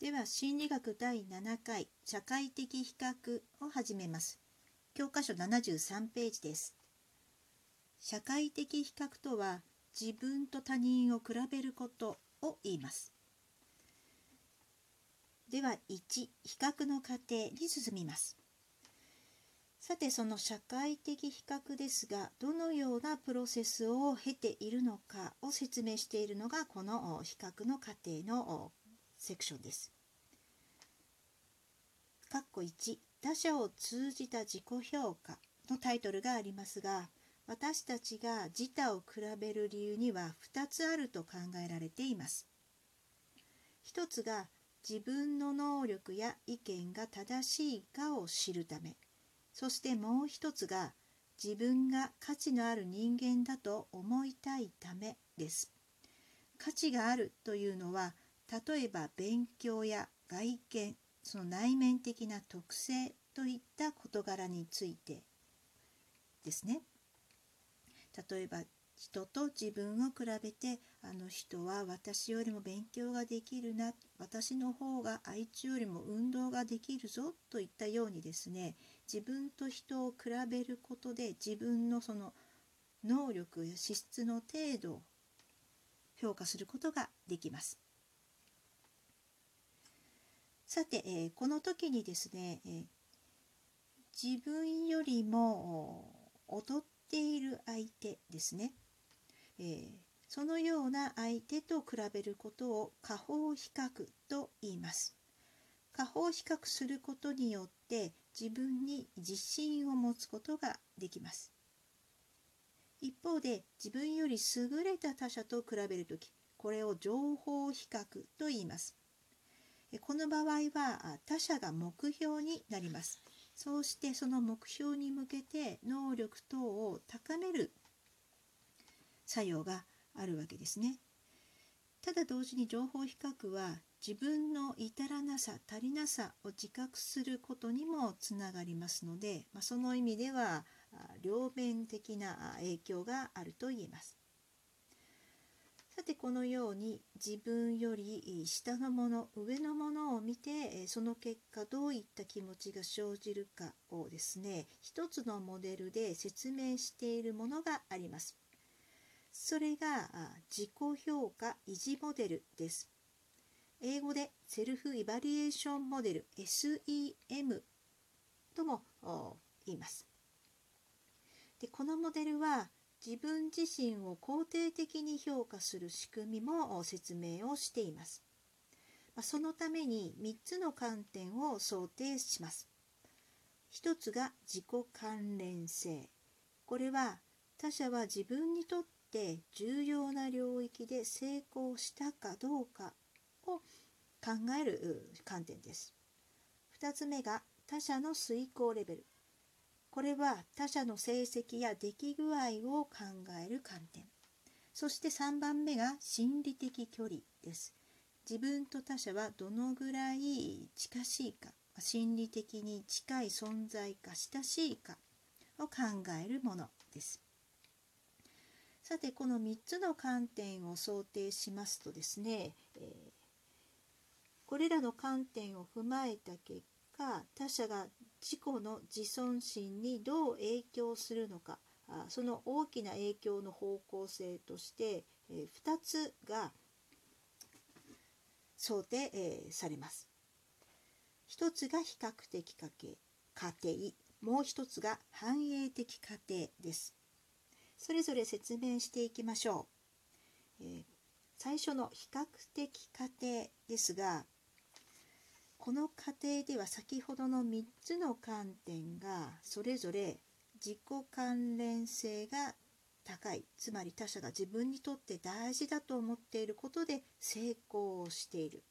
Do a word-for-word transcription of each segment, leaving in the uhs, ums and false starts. では心理学だいななかい社会的比較を始めます。教科書ななじゅうさんページです。社会的比較とは自分と他人を比べることを言います。ではいち、比較の過程に進みます。さてその社会的比較ですが、どのようなプロセスを経ているのかを説明しているのがこの比較の過程のセクションです。いち、他者を通じた自己評価のタイトルがありますが、私たちが自他を比べる理由にはふたつあると考えられています。ひとつが自分の能力や意見が正しいかを知るため、そしてもう一つが自分が価値のある人間だと思いたいためです。価値があるというのは、例えば勉強や外見、その内面的な特性といった事柄についてですね。例えば人と自分を比べて、あの人は私よりも勉強ができるな、私の方があいつよりも運動ができるぞといったようにですね、自分と人を比べることで自分のその能力や資質の程度を評価することができます。さて、えー、この時にですね、えー、自分よりも劣っている相手ですね、えー、そのような相手と比べることを下方比較と言います。下方比較することによって自分に自信を持つことができます。一方で自分より優れた他者と比べるとき、これを上方比較と言います。この場合は他者が目標になります。そうしてその目標に向けて能力等を高める作用があるわけですね。ただ同時に上方比較は自分の至らなさ、足りなさを自覚することにもつながりますので、まあ、その意味では両面的な影響があると言えます。さてこのように自分より下のもの、上のものを見て、その結果どういった気持ちが生じるかをですね、一つのモデルで説明しているものがあります。それが自己評価維持モデルです。英語でセルフイバリエーションモデル エスイーエム とも言います。で、このモデルは自分自身を肯定的に評価する仕組みも説明をしています。そのためにみっつの観点を想定します。ひとつが自己関連性。これは他者は自分にとって重要な領域で成功したかどうかを考える観点です。ふたつめが他者の遂行レベル。これは他者の成績や出来具合を考える観点。そしてさんばんめが心理的距離です。自分と他者はどのぐらい近しいか、心理的に近い存在か親しいかを考えるものです。さてこのみっつの観点を想定しますとですね、えーこれらの観点を踏まえた結果、他者が自己の自尊心にどう影響するのか、その大きな影響の方向性としてふたつが想定されます。ひとつが比較的過程、もうひとつが反映的過程です。それぞれ説明していきましょう。最初の比較的過程ですが、この過程では先ほどのみっつの観点がそれぞれ自己関連性が高い、つまり他者が自分にとって大事だと思っていることで成功をしている。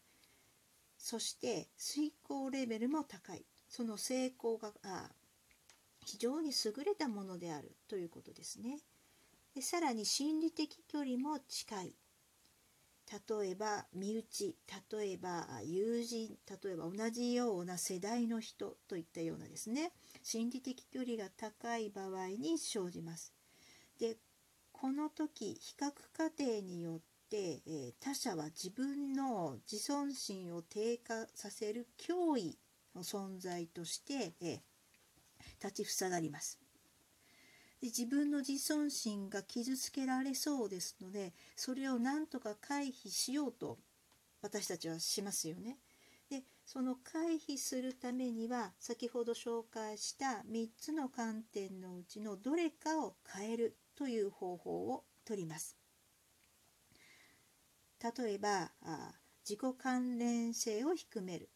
そして遂行レベルも高い。その成功があ非常に優れたものであるということですね。で、さらに心理的距離も近い。例えば身内、例えば友人、例えば同じような世代の人といったようなですね、心理的距離が高い場合に生じます。で、この時比較過程によっって、えー、他者は自分の自尊心を低下させる脅威の存在として、えー、立ちふさがります。で、自分の自尊心が傷つけられそうですので、それをなんとか回避しようと私たちはしますよね。で、その回避するためには、先ほど紹介したみっつの観点のうちのどれかを変えるという方法をとります。例えば、自己関連性を低める。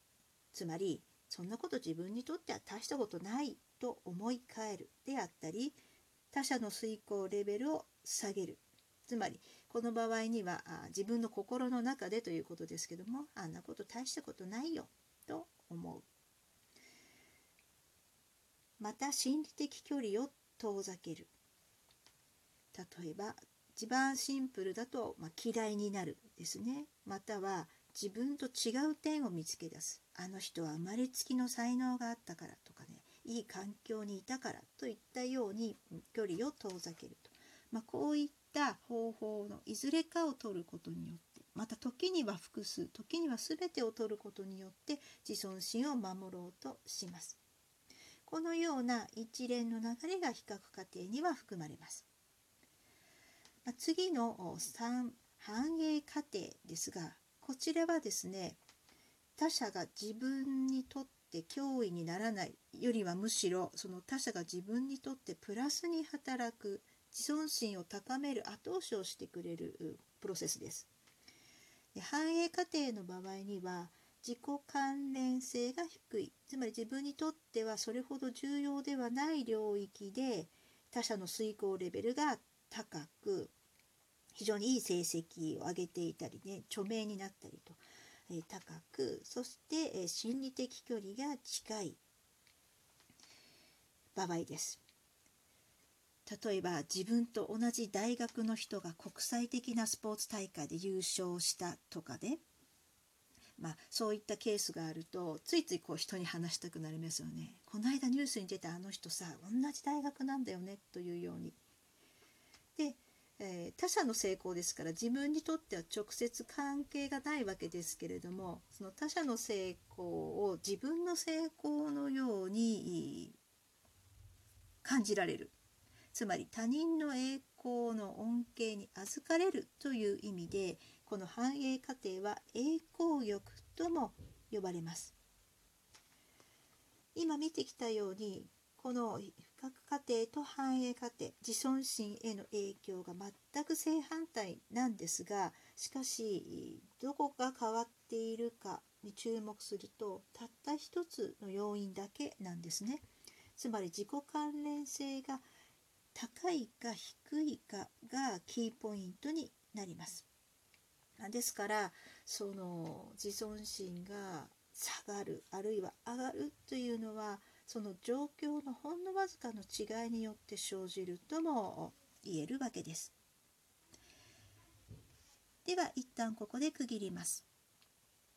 つまり、そんなこと自分にとっては大したことないと思い変えるであったり、他者の遂行レベルを下げる。つまり、この場合には自分の心の中でということですけども、あんなこと大したことないよと思う。また、心理的距離を遠ざける。例えば、一番シンプルだと、まあ、嫌いになるですね。または自分と違う点を見つけ出す。あの人は生まれつきの才能があったからとかね、いい環境にいたからといったように距離を遠ざけると、まあ、こういった方法のいずれかを取ることによって、また時には複数、時には全てを取ることによって自尊心を守ろうとします。このような一連の流れが比較過程には含まれます。次のさん、反映過程ですが、こちらはですね、他者が自分にとって脅威にならないよりは、むしろその他者が自分にとってプラスに働く、自尊心を高める後押しをしてくれるプロセスです。で、反映過程の場合には、自己関連性が低い、つまり自分にとってはそれほど重要ではない領域で他者の遂行レベルが高く、非常にいい成績を上げていたりね、著名になったりと、えー、高く、そして、えー、心理的距離が近い場合です。例えば、自分と同じ大学の人が国際的なスポーツ大会で優勝したとかね、まあ、そういったケースがあると、ついついこう人に話したくなりますよね。この間ニュースに出たあの人さ、同じ大学なんだよねというように。で、えー、他者の成功ですから、自分にとっては直接関係がないわけですけれども、その他者の成功を自分の成功のように感じられる、つまり他人の栄光の恩恵に預かれるという意味で、この反映過程は栄光欲とも呼ばれます。今見てきたように、この比較過程と反映過程、自尊心への影響が全く正反対なんですが、しかしどこが変わっているかに注目すると、たった一つの要因だけなんですね。つまり自己関連性が高いか低いかがキーポイントになります。ですから、その自尊心が下がる、あるいは上がるというのは、その状況のほんのわずかの違いによって生じるとも言えるわけです。では、一旦ここで区切ります。